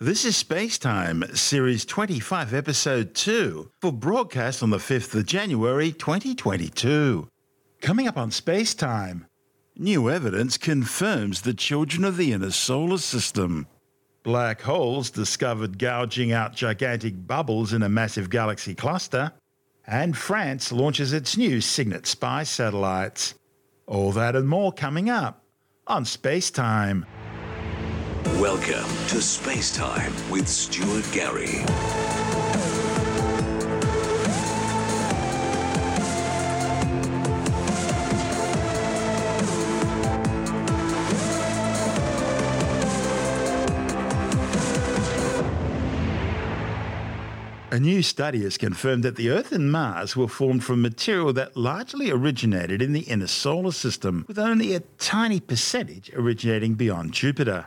This is Spacetime, Series 25, Episode 2, for broadcast on the 5th of January 2022. Coming up on Spacetime, new evidence confirms the children of the inner solar system. Black holes discovered gouging out gigantic bubbles in a massive galaxy cluster. And France launches its new Signet spy satellites. All that and more coming up on Spacetime. Welcome to Spacetime with Stuart Gary. A new study has confirmed that the Earth and Mars were formed from material that largely originated in the inner solar system, with only a tiny percentage originating beyond Jupiter.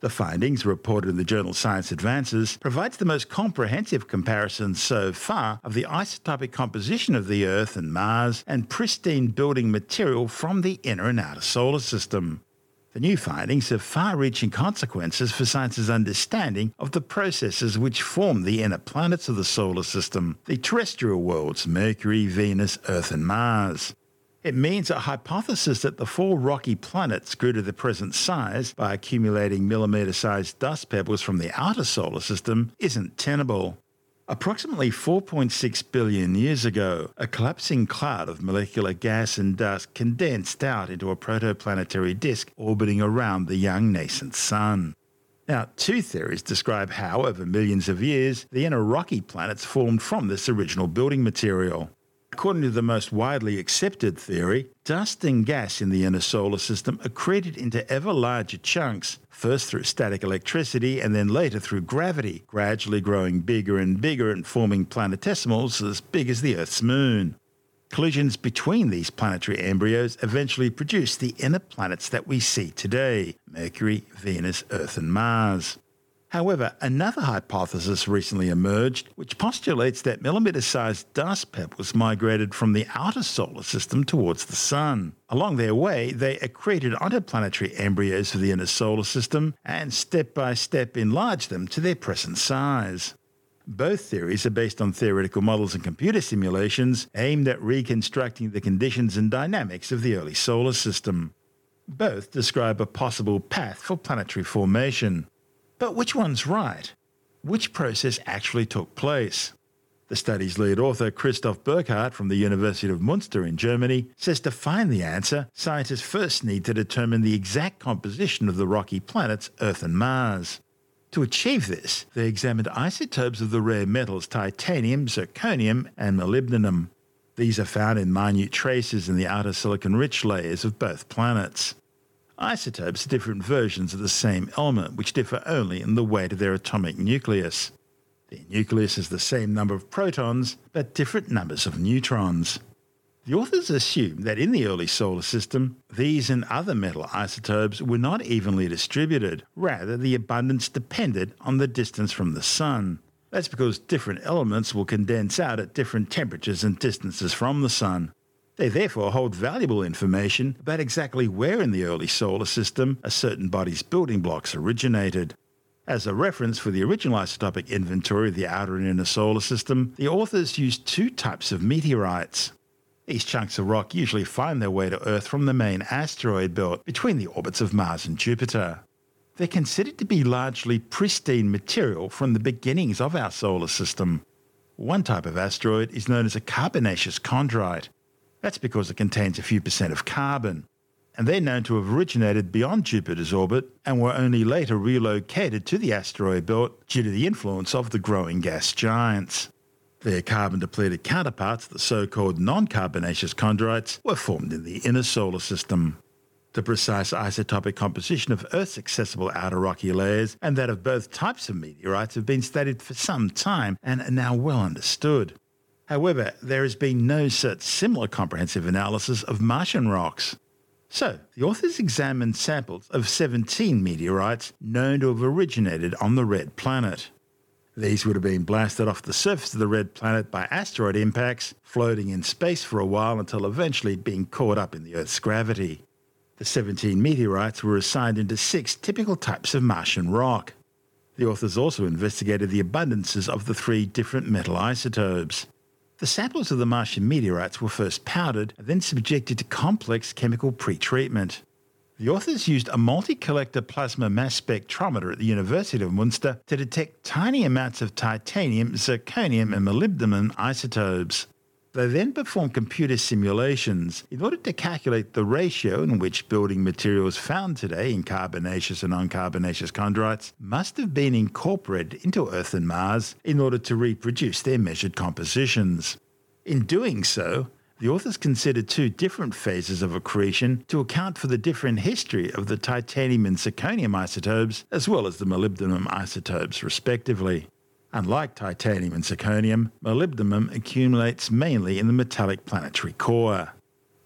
The findings, reported in the journal Science Advances, provides the most comprehensive comparison so far of the isotopic composition of the Earth and Mars and pristine building material from the inner and outer solar system. The new findings have far-reaching consequences for science's understanding of the processes which form the inner planets of the solar system, the terrestrial worlds Mercury, Venus, Earth and Mars. It means a hypothesis that the four rocky planets grew to their present size by accumulating millimetre-sized dust pebbles from the outer solar system isn't tenable. Approximately 4.6 billion years ago, a collapsing cloud of molecular gas and dust condensed out into a protoplanetary disk orbiting around the young nascent Sun. Now, two theories describe how, over millions of years, the inner rocky planets formed from this original building material. According to the most widely accepted theory, dust and gas in the inner solar system accreted into ever larger chunks, first through static electricity and then later through gravity, gradually growing bigger and bigger and forming planetesimals as big as the Earth's moon. Collisions between these planetary embryos eventually produced the inner planets that we see today: Mercury, Venus, Earth and Mars. However, another hypothesis recently emerged which postulates that millimetre-sized dust pebbles migrated from the outer solar system towards the Sun. Along their way, they accreted onto planetary embryos of the inner solar system and step by step enlarged them to their present size. Both theories are based on theoretical models and computer simulations aimed at reconstructing the conditions and dynamics of the early solar system. Both describe a possible path for planetary formation. But which one's right? Which process actually took place? The study's lead author, Christoph Burkhardt from the University of Münster in Germany, says to find the answer, scientists first need to determine the exact composition of the rocky planets Earth and Mars. To achieve this, they examined isotopes of the rare metals titanium, zirconium and molybdenum. These are found in minute traces in the outer silicon-rich layers of both planets. Isotopes are different versions of the same element, which differ only in the weight of their atomic nucleus. Their nucleus has the same number of protons, but different numbers of neutrons. The authors assume that in the early solar system, these and other metal isotopes were not evenly distributed. Rather, the abundance depended on the distance from the Sun. That's because different elements will condense out at different temperatures and distances from the Sun. They therefore hold valuable information about exactly where in the early solar system a certain body's building blocks originated. As a reference for the original isotopic inventory of the outer and inner solar system, the authors used two types of meteorites. These chunks of rock usually find their way to Earth from the main asteroid belt between the orbits of Mars and Jupiter. They're considered to be largely pristine material from the beginnings of our solar system. One type of asteroid is known as a carbonaceous chondrite. That's because it contains a few percent of carbon, and they're known to have originated beyond Jupiter's orbit and were only later relocated to the asteroid belt due to the influence of the growing gas giants. Their carbon-depleted counterparts, the so-called non-carbonaceous chondrites, were formed in the inner solar system. The precise isotopic composition of Earth's accessible outer rocky layers and that of both types of meteorites have been studied for some time and are now well understood. However, there has been no such similar comprehensive analysis of Martian rocks. So, the authors examined samples of 17 meteorites known to have originated on the red planet. These would have been blasted off the surface of the red planet by asteroid impacts, floating in space for a while until eventually being caught up in the Earth's gravity. The 17 meteorites were assigned into six typical types of Martian rock. The authors also investigated the abundances of the three different metal isotopes. The samples of the Martian meteorites were first powdered and then subjected to complex chemical pretreatment. The authors used a multi-collector plasma mass spectrometer at the University of Münster to detect tiny amounts of titanium, zirconium and molybdenum isotopes. They then performed computer simulations in order to calculate the ratio in which building materials found today in carbonaceous and non-carbonaceous chondrites must have been incorporated into Earth and Mars in order to reproduce their measured compositions. In doing so, the authors considered two different phases of accretion to account for the different history of the titanium and zirconium isotopes as well as the molybdenum isotopes respectively. Unlike titanium and zirconium, molybdenum accumulates mainly in the metallic planetary core.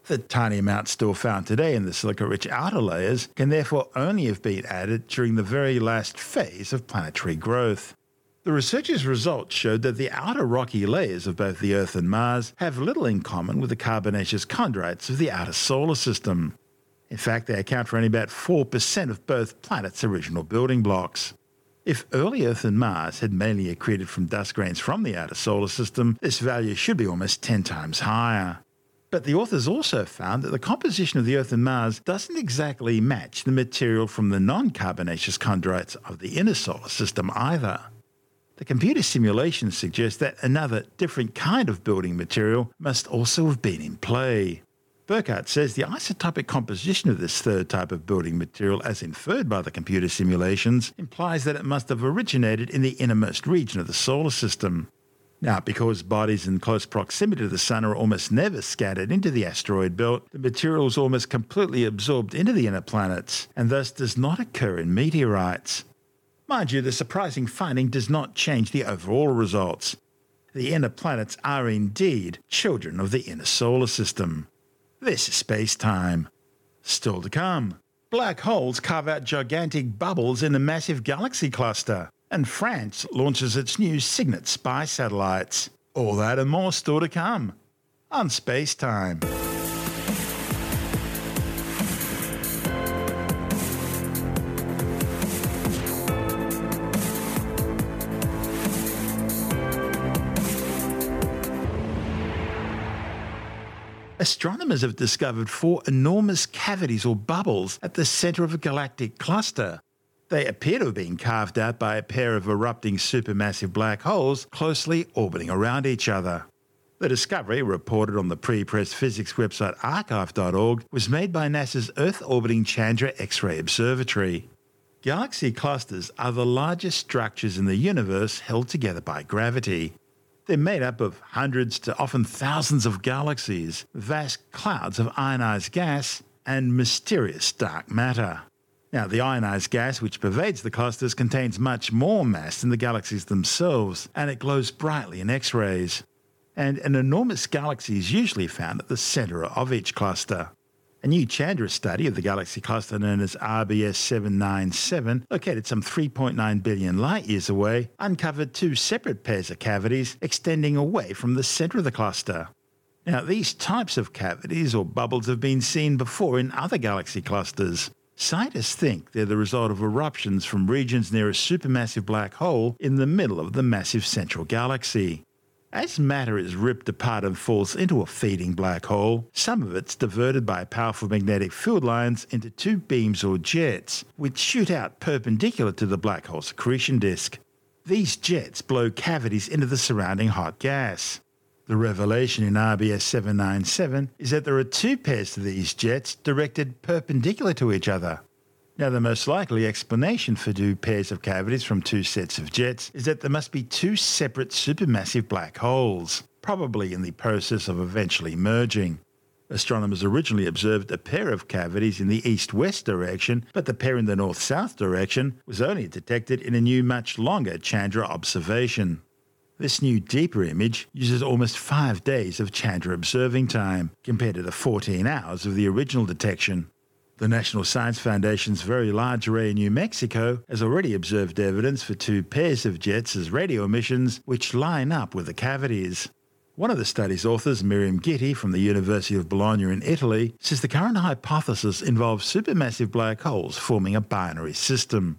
The tiny amounts still found today in the silica-rich outer layers can therefore only have been added during the very last phase of planetary growth. The researchers' results showed that the outer rocky layers of both the Earth and Mars have little in common with the carbonaceous chondrites of the outer solar system. In fact, they account for only about 4% of both planets' original building blocks. If early Earth and Mars had mainly accreted from dust grains from the outer solar system, this value should be almost 10 times higher. But the authors also found that the composition of the Earth and Mars doesn't exactly match the material from the non-carbonaceous chondrites of the inner solar system either. The computer simulations suggest that another, different kind of building material must also have been in play. Burkhardt says the isotopic composition of this third type of building material, as inferred by the computer simulations, implies that it must have originated in the innermost region of the solar system. Now, because bodies in close proximity to the Sun are almost never scattered into the asteroid belt, the material is almost completely absorbed into the inner planets, and thus does not occur in meteorites. Mind you, the surprising finding does not change the overall results. The inner planets are indeed children of the inner solar system. This is space-time. Still to come, black holes carve out gigantic bubbles in the massive galaxy cluster, and France launches its new Signet spy satellites. All that and more still to come on space-time. Astronomers have discovered four enormous cavities or bubbles at the centre of a galactic cluster. They appear to have been carved out by a pair of erupting supermassive black holes closely orbiting around each other. The discovery, reported on the pre-press physics website archive.org, was made by NASA's Earth-orbiting Chandra X-ray Observatory. Galaxy clusters are the largest structures in the universe held together by gravity. They're made up of hundreds to often thousands of galaxies, vast clouds of ionised gas, and mysterious dark matter. Now, the ionised gas which pervades the clusters contains much more mass than the galaxies themselves, and it glows brightly in X-rays. And an enormous galaxy is usually found at the centre of each cluster. A new Chandra study of the galaxy cluster known as RBS 797, located some 3.9 billion light-years away, uncovered two separate pairs of cavities extending away from the centre of the cluster. Now, these types of cavities or bubbles have been seen before in other galaxy clusters. Scientists think they're the result of eruptions from regions near a supermassive black hole in the middle of the massive central galaxy. As matter is ripped apart and falls into a feeding black hole, some of it's diverted by powerful magnetic field lines into two beams or jets, which shoot out perpendicular to the black hole's accretion disk. These jets blow cavities into the surrounding hot gas. The revelation in RBS 797 is that there are two pairs of these jets directed perpendicular to each other. Now, the most likely explanation for two pairs of cavities from two sets of jets is that there must be two separate supermassive black holes, probably in the process of eventually merging. Astronomers originally observed a pair of cavities in the east-west direction, but the pair in the north-south direction was only detected in a new, much longer Chandra observation. This new, deeper image uses almost 5 days of Chandra observing time, compared to the 14 hours of the original detection. The National Science Foundation's Very Large Array in New Mexico has already observed evidence for two pairs of jets as radio emissions which line up with the cavities. One of the study's authors, Miriam Gitti from the University of Bologna in Italy, says the current hypothesis involves supermassive black holes forming a binary system.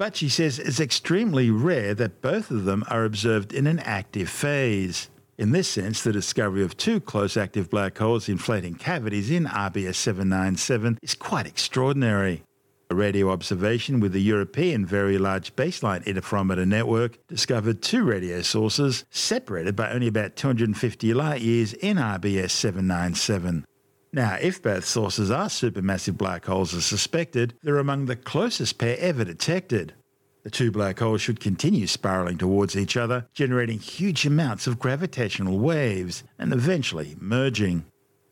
But she says it's extremely rare that both of them are observed in an active phase. In this sense, the discovery of two close active black holes inflating cavities in RBS 797 is quite extraordinary. A radio observation with the European Very Large Baseline Interferometer Network discovered two radio sources separated by only about 250 light years in RBS 797. Now, if both sources are supermassive black holes as suspected, they're among the closest pair ever detected. The two black holes should continue spiralling towards each other, generating huge amounts of gravitational waves and eventually merging.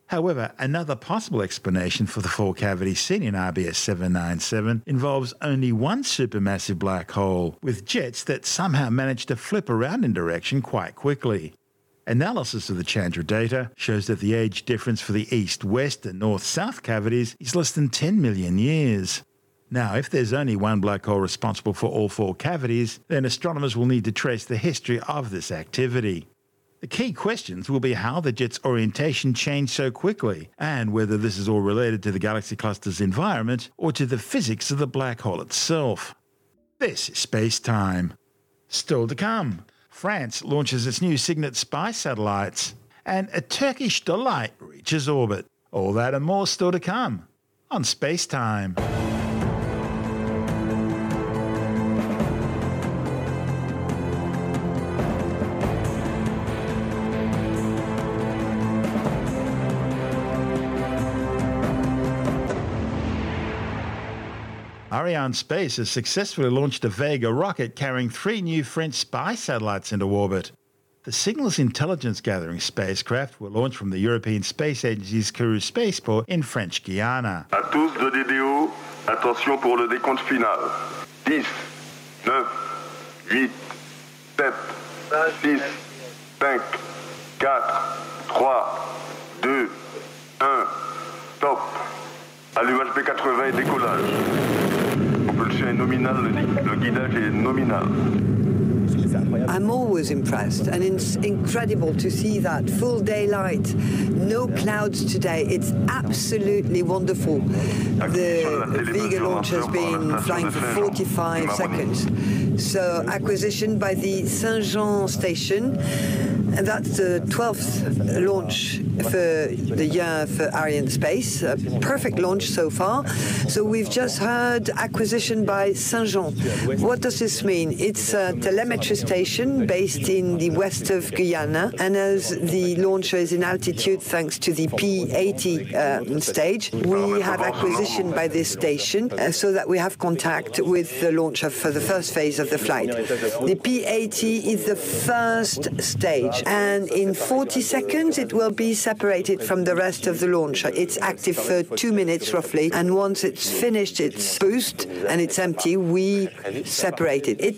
However, another possible explanation for the four cavities seen in RBS 797 involves only one supermassive black hole, with jets that somehow manage to flip around in direction quite quickly. Analysis of the Chandra data shows that the age difference for the east-west and north-south cavities is less than 10 million years. Now, if there's only one black hole responsible for all four cavities, then astronomers will need to trace the history of this activity. The key questions will be how the jet's orientation changed so quickly, and whether this is all related to the galaxy cluster's environment or to the physics of the black hole itself. This is Space Time. Still to come, France launches its new Signet spy satellites, and a Turkish delight reaches orbit. All that and more still to come on Space Time. Arianespace has successfully launched a Vega rocket carrying three new French spy satellites into orbit. The signals intelligence gathering spacecraft were launched from the European Space Agency's Kourou Spaceport in French Guiana. À tous de DDO, attention pour le décompte final. 10, 9, 8, 7, 6, 5, 4, 3, 2, 1, top. Allumage P80 et décollage. I'm always impressed, and it's incredible to see that full daylight, no clouds today. It's absolutely wonderful. The Vega launch has been flying for 45 seconds. So acquisition by the Saint-Jean station, and that's the 12th launch for the year for Arianespace. A perfect launch so far. So we've just heard acquisition by Saint-Jean. What does this mean? It's a telemetry station based in the west of Guyana, and as the launcher is in altitude thanks to the P80 stage, we have acquisition by this station so that we have contact with the launcher for the first phase of the flight. The P80 is the first stage, and in 40 seconds it will be separated from the rest of the launcher. It's active for 2 minutes roughly, and once it's finished its boost and it's empty, we separate it. It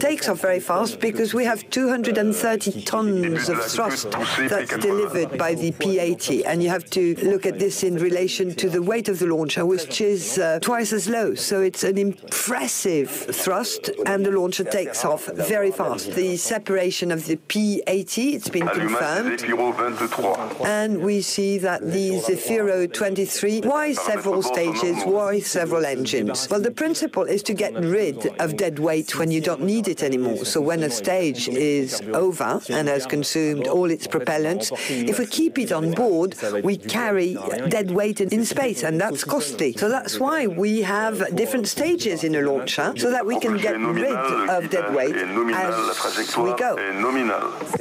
takes off very fast because we have 230 tons of thrust that's delivered by the P80, and you have to look at this in relation to the weight of the launcher, which is twice as low, so it's an impressive thrust, and the launcher takes off very fast. The separation of the P80, it's been confirmed, and we see that the Zefiro 23, why several stages, why several engines? Well, the principle is to get rid of dead weight when you don't need it anymore. So when a stage is over and has consumed all its propellant, if we keep it on board, we carry dead weight in space, and that's costly. So that's why we have different stages in a launcher, so that we can get rid of dead weight as we go.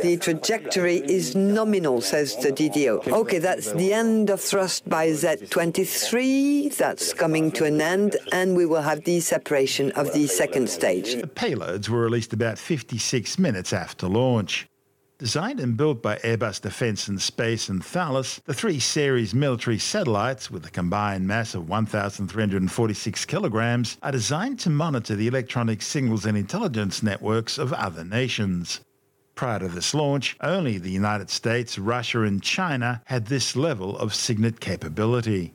The trajectory is nominal, says the DDO. Okay, that's the end of thrust by Z23. That's coming to an end, and we will have the separation of the second stage. The payloads were released about 56 minutes after launch. Designed and built by Airbus Defence and Space and Thales, the three CERES military satellites, with a combined mass of 1,346 kilograms, are designed to monitor the electronic signals and intelligence networks of other nations. Prior to this launch, only the United States, Russia and China had this level of Signet capability.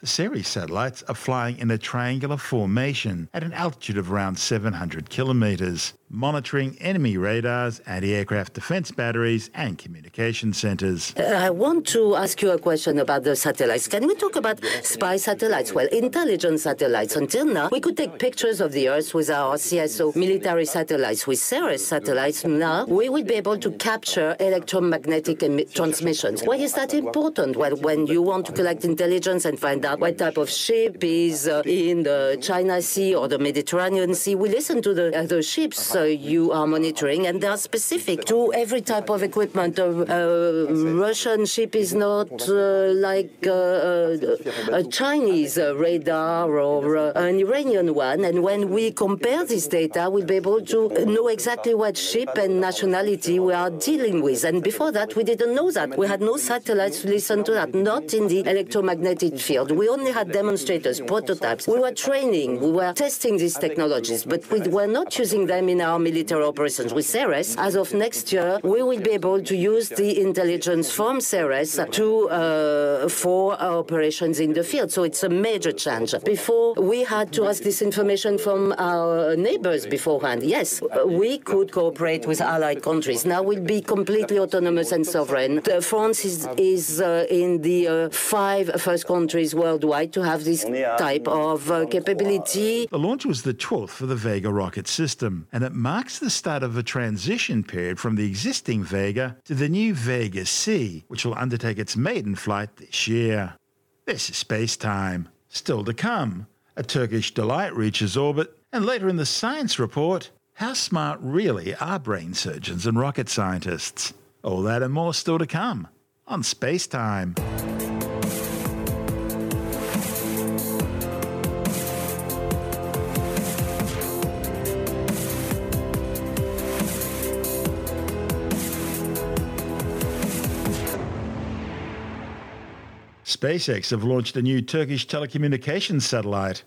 The Ceres satellites are flying in a triangular formation at an altitude of around 700 kilometres, monitoring enemy radars, anti-aircraft defence batteries and communication centres. I want to ask you a question about the satellites. Can we talk about spy satellites? Well, intelligence satellites. Until now, we could take pictures of the Earth with our CSO military satellites. With Ceres satellites, now we will be able to capture electromagnetic transmissions. Why is that important? Well, when you want to collect intelligence and find what type of ship is in the China Sea or the Mediterranean Sea. We listen to the ships you are monitoring, and they are specific to every type of equipment. A Russian ship is not like a Chinese radar or an Iranian one, and when we compare this data, we'll be able to know exactly what ship and nationality we are dealing with. And before that, we didn't know that. We had no satellites to listen to that, not in the electromagnetic field. We only had demonstrators, prototypes. We were training, we were testing these technologies, but we were not using them in our military operations. With CERES, as of next year, we will be able to use the intelligence from CERES to, for our operations in the field. So it's a major change. Before, we had to ask this information from our neighbors beforehand. Yes, we could cooperate with allied countries. Now we'll be completely autonomous and sovereign. France is in the five first countries worldwide to have this type of capability. The launch was the 12th for the Vega rocket system, and it marks the start of a transition period from the existing Vega to the new Vega C, which will undertake its maiden flight this year. This is Space Time. Still to come, a Turkish delight reaches orbit, and later in the science report, how smart really are brain surgeons and rocket scientists? All that and more still to come on Space Time. SpaceX have launched a new Turkish telecommunications satellite.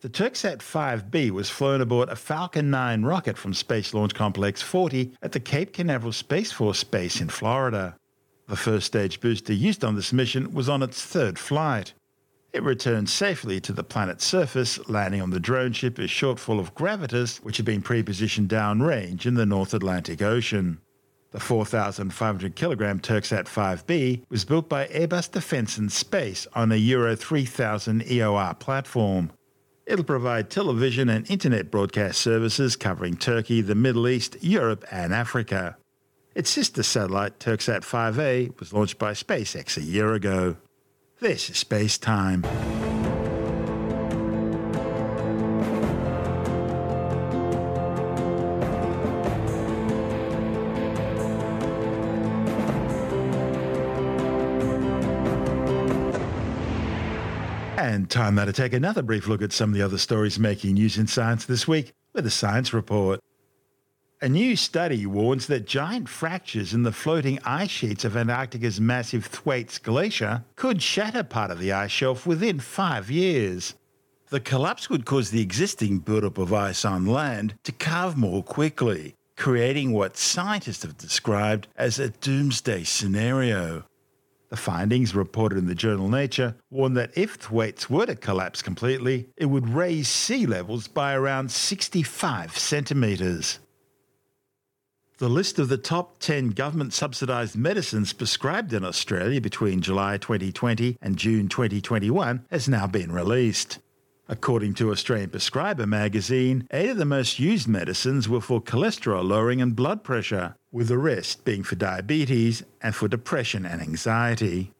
The TurkSat-5B was flown aboard a Falcon 9 rocket from Space Launch Complex 40 at the Cape Canaveral Space Force Base in Florida. The first stage booster used on this mission was on its third flight. It returned safely to the planet's surface, landing on the drone ship a shortfall of gravitas which had been pre-positioned downrange in the North Atlantic Ocean. The 4,500-kilogram TurkSat-5B was built by Airbus Defence and Space on a Euro 3000 EOR platform. It'll provide television and internet broadcast services covering Turkey, the Middle East, Europe and Africa. Its sister satellite, TurkSat-5A, was launched by SpaceX a year ago. This is Space Time. And time now to take another brief look at some of the other stories making news in science this week with a science report. A new study warns that giant fractures in the floating ice sheets of Antarctica's massive Thwaites Glacier could shatter part of the ice shelf within 5 years. The collapse would cause the existing buildup of ice on land to calve more quickly, creating what scientists have described as a doomsday scenario. The findings, reported in the journal Nature, warn that if Thwaites were to collapse completely, it would raise sea levels by around 65 centimetres. The list of the top 10 government-subsidised medicines prescribed in Australia between July 2020 and June 2021 has now been released. According to Australian Prescriber magazine, 8 of the most used medicines were for cholesterol lowering and blood pressure, with the rest being for diabetes and for depression and anxiety.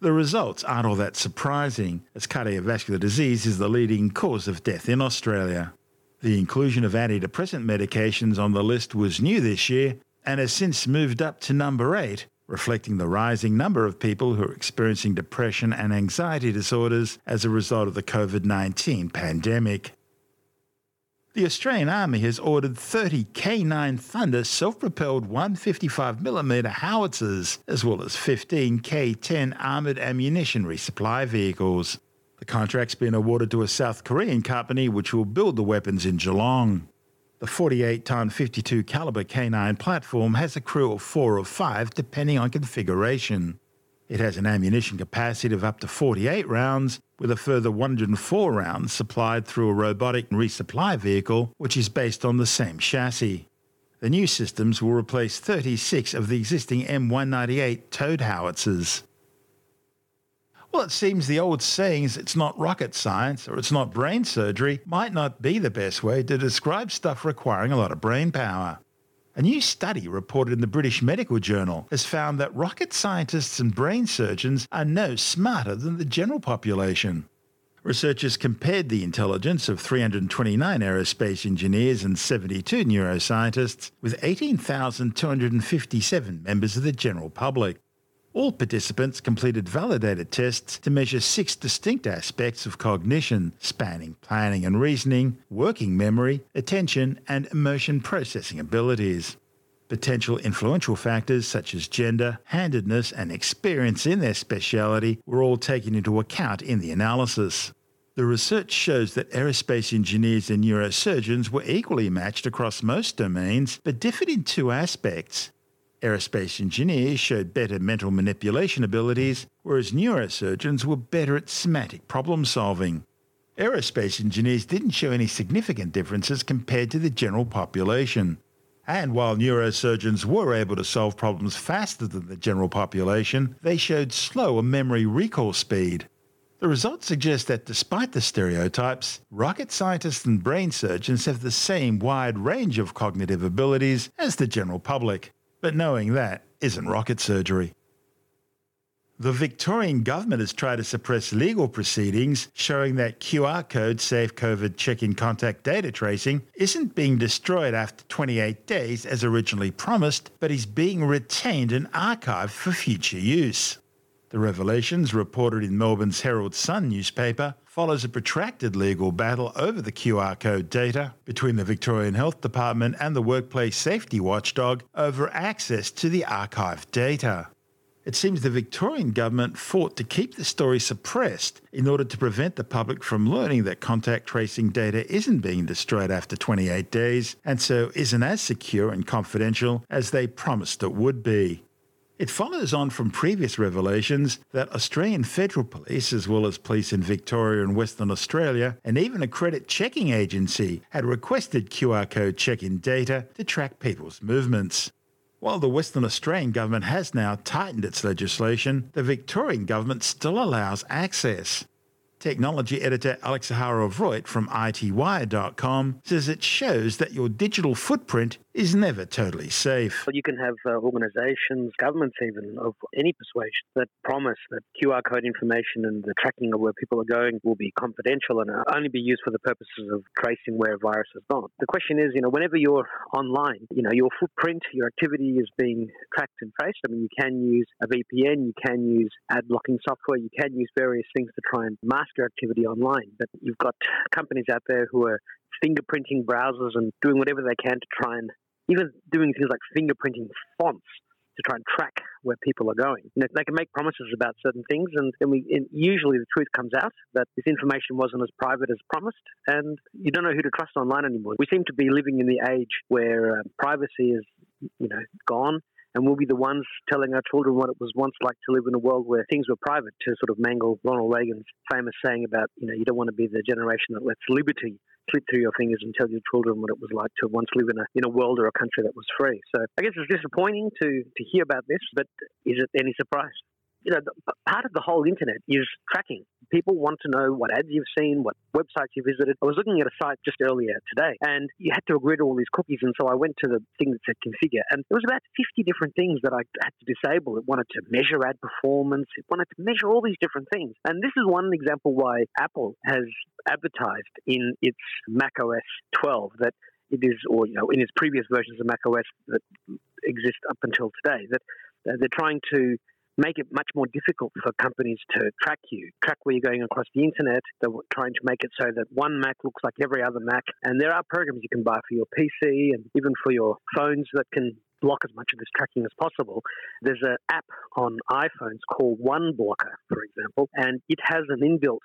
The results aren't all that surprising, as cardiovascular disease is the leading cause of death in Australia. The inclusion of antidepressant medications on the list was new this year and has since moved up to number 8, reflecting the rising number of people who are experiencing depression and anxiety disorders as a result of the COVID-19 pandemic. The Australian Army has ordered 30 K9 Thunder self-propelled 155mm howitzers, as well as 15 K10 armoured ammunition resupply vehicles. The contract's been awarded to a South Korean company which will build the weapons in Geelong. The 48-ton 52-calibre K9 platform has a crew of 4 or 5 depending on configuration. It has an ammunition capacity of up to 48 rounds, with a further 104 rounds supplied through a robotic resupply vehicle, which is based on the same chassis. The new systems will replace 36 of the existing M198 towed howitzers. Well, it seems the old sayings, it's not rocket science or it's not brain surgery, might not be the best way to describe stuff requiring a lot of brain power. A new study reported in the British Medical Journal has found that rocket scientists and brain surgeons are no smarter than the general population. Researchers compared the intelligence of 329 aerospace engineers and 72 neuroscientists with 18,257 members of the general public. All participants completed validated tests to measure 6 distinct aspects of cognition, spanning planning and reasoning, working memory, attention, and emotion processing abilities. Potential influential factors such as gender, handedness, and experience in their speciality were all taken into account in the analysis. The research shows that aerospace engineers and neurosurgeons were equally matched across most domains, but differed in 2 aspects. Aerospace engineers showed better mental manipulation abilities, whereas neurosurgeons were better at somatic problem solving. Aerospace engineers didn't show any significant differences compared to the general population. And while neurosurgeons were able to solve problems faster than the general population, they showed slower memory recall speed. The results suggest that despite the stereotypes, rocket scientists and brain surgeons have the same wide range of cognitive abilities as the general public. But knowing that isn't rocket surgery. The Victorian government has tried to suppress legal proceedings showing that QR code safe COVID check-in contact data tracing isn't being destroyed after 28 days as originally promised, but is being retained and archived for future use. The revelations, reported in Melbourne's Herald Sun newspaper, follows a protracted legal battle over the QR code data between the Victorian Health Department and the Workplace Safety Watchdog over access to the archived data. It seems the Victorian government fought to keep the story suppressed in order to prevent the public from learning that contact tracing data isn't being destroyed after 28 days, and so isn't as secure and confidential as they promised it would be. It follows on from previous revelations that Australian Federal Police, as well as police in Victoria and Western Australia, and even a credit checking agency, had requested QR code check-in data to track people's movements. While the Western Australian government has now tightened its legislation, the Victorian government still allows access. Technology editor Alex Zaharov-Reutt from ITWire.com says it shows that your digital footprint is never totally safe. You can have organisations, governments even, of any persuasion that promise that QR code information and the tracking of where people are going will be confidential and only be used for the purposes of tracing where a virus has gone. The question is, whenever you're online, your footprint, your activity is being tracked and traced. You can use a VPN, you can use ad-blocking software, you can use various things to try and mask your activity online. But you've got companies out there who are fingerprinting browsers and doing whatever they can to try and even doing things like fingerprinting fonts to try and track where people are going. They can make promises about certain things, and then usually the truth comes out that this information wasn't as private as promised, and you don't know who to trust online anymore. We seem to be living in the age where privacy is, gone, and we'll be the ones telling our children what it was once like to live in a world where things were private, to sort of mangle Ronald Reagan's famous saying about, you don't want to be the generation that lets liberty slip through your fingers and tell your children what it was like to once live in a world or a country that was free. So I guess it's disappointing to hear about this, but is it any surprise? Part of the whole internet is tracking. People want to know what ads you've seen, what websites you visited. I was looking at a site just earlier today, and you had to agree to all these cookies, and so I went to the thing that said configure, and there was about 50 different things that I had to disable. It wanted to measure ad performance. It wanted to measure all these different things. And this is one example why Apple has advertised in its macOS 12 that it is, or in its previous versions of macOS that exist up until today, that they're trying to make it much more difficult for companies to track you, track where you're going across the internet. They're trying to make it so that one Mac looks like every other Mac. And there are programs you can buy for your PC and even for your phones that can block as much of this tracking as possible. There's an app on iPhones called One Blocker, for example, and it has an inbuilt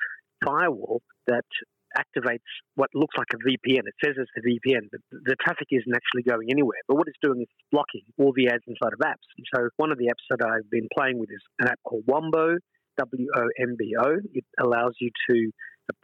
firewall that activates what looks like a VPN. It says it's a VPN, but the traffic isn't actually going anywhere. But what it's doing is it's blocking all the ads inside of apps. And so one of the apps that I've been playing with is an app called Wombo, W-O-M-B-O. It allows you to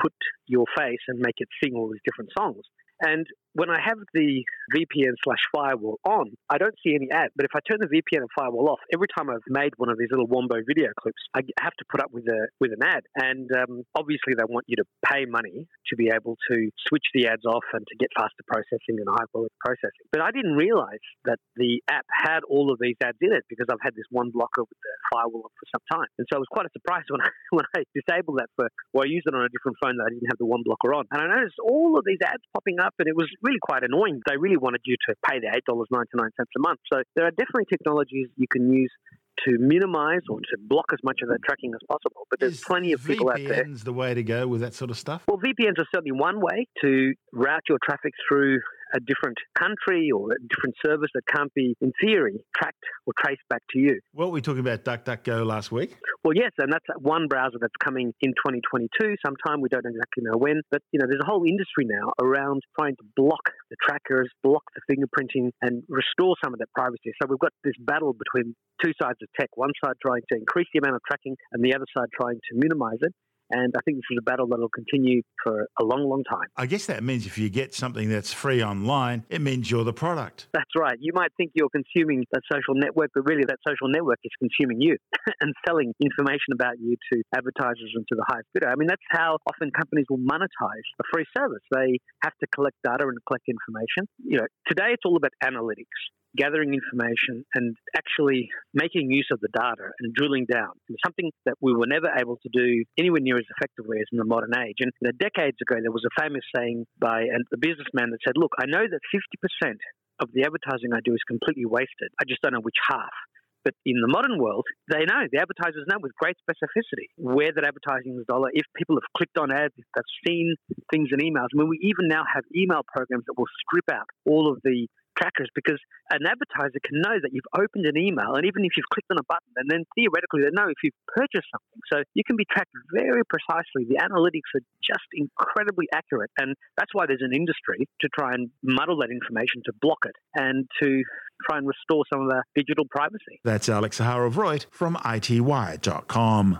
put your face and make it sing all these different songs. And when I have the VPN/firewall on, I don't see any ad. But if I turn the VPN and firewall off, every time I've made one of these little Wombo video clips, I have to put up with an ad. And obviously, they want you to pay money to be able to switch the ads off and to get faster processing and high-quality processing. But I didn't realize that the app had all of these ads in it because I've had this one blocker with the firewall on for some time. And so I was quite a surprise when I disabled that or I used it on a different phone that I didn't have the one blocker on. And I noticed all of these ads popping up, and it was really quite annoying. They really wanted you to pay the $8.99 a month. So there are definitely technologies you can use to minimize or to block as much of that tracking as possible. But there's plenty of people out there. VPN's the way to go with that sort of stuff? Well, VPNs are certainly one way to route your traffic through a different country or a different service that can't be, in theory, tracked or traced back to you. Well, we were talking about DuckDuckGo last week. Well, yes, and that's one browser that's coming in 2022 sometime. We don't exactly know when. But, you know, there's a whole industry now around trying to block the trackers, block the fingerprinting, and restore some of that privacy. So we've got this battle between two sides of tech, one side trying to increase the amount of tracking and the other side trying to minimize it. And I think this is a battle that will continue for a long, long time. I guess that means if you get something that's free online, it means you're the product. That's right. You might think you're consuming that social network, but really that social network is consuming you and selling information about you to advertisers and to the highest bidder. I mean, that's how often companies will monetize a free service. They have to collect data and collect information. You know, today it's all about analytics, gathering information and actually making use of the data and drilling down. It's something that we were never able to do anywhere near as effectively as in the modern age. And decades ago, there was a famous saying by a businessman that said, look, I know that 50% of the advertising I do is completely wasted. I just don't know which half. But in the modern world, they know, the advertisers know with great specificity where that advertising is dollar, if people have clicked on ads, if they've seen things in emails. I mean, we even now have email programs that will strip out all of the trackers because an advertiser can know that you've opened an email and even if you've clicked on a button, and then theoretically they know if you've purchased something. So you can be tracked very precisely. The analytics are just incredibly accurate, and that's why there's an industry to try and muddle that information, to block it and to try and restore some of our digital privacy. That's Alex Zaharov-Reutt from ITWire.com.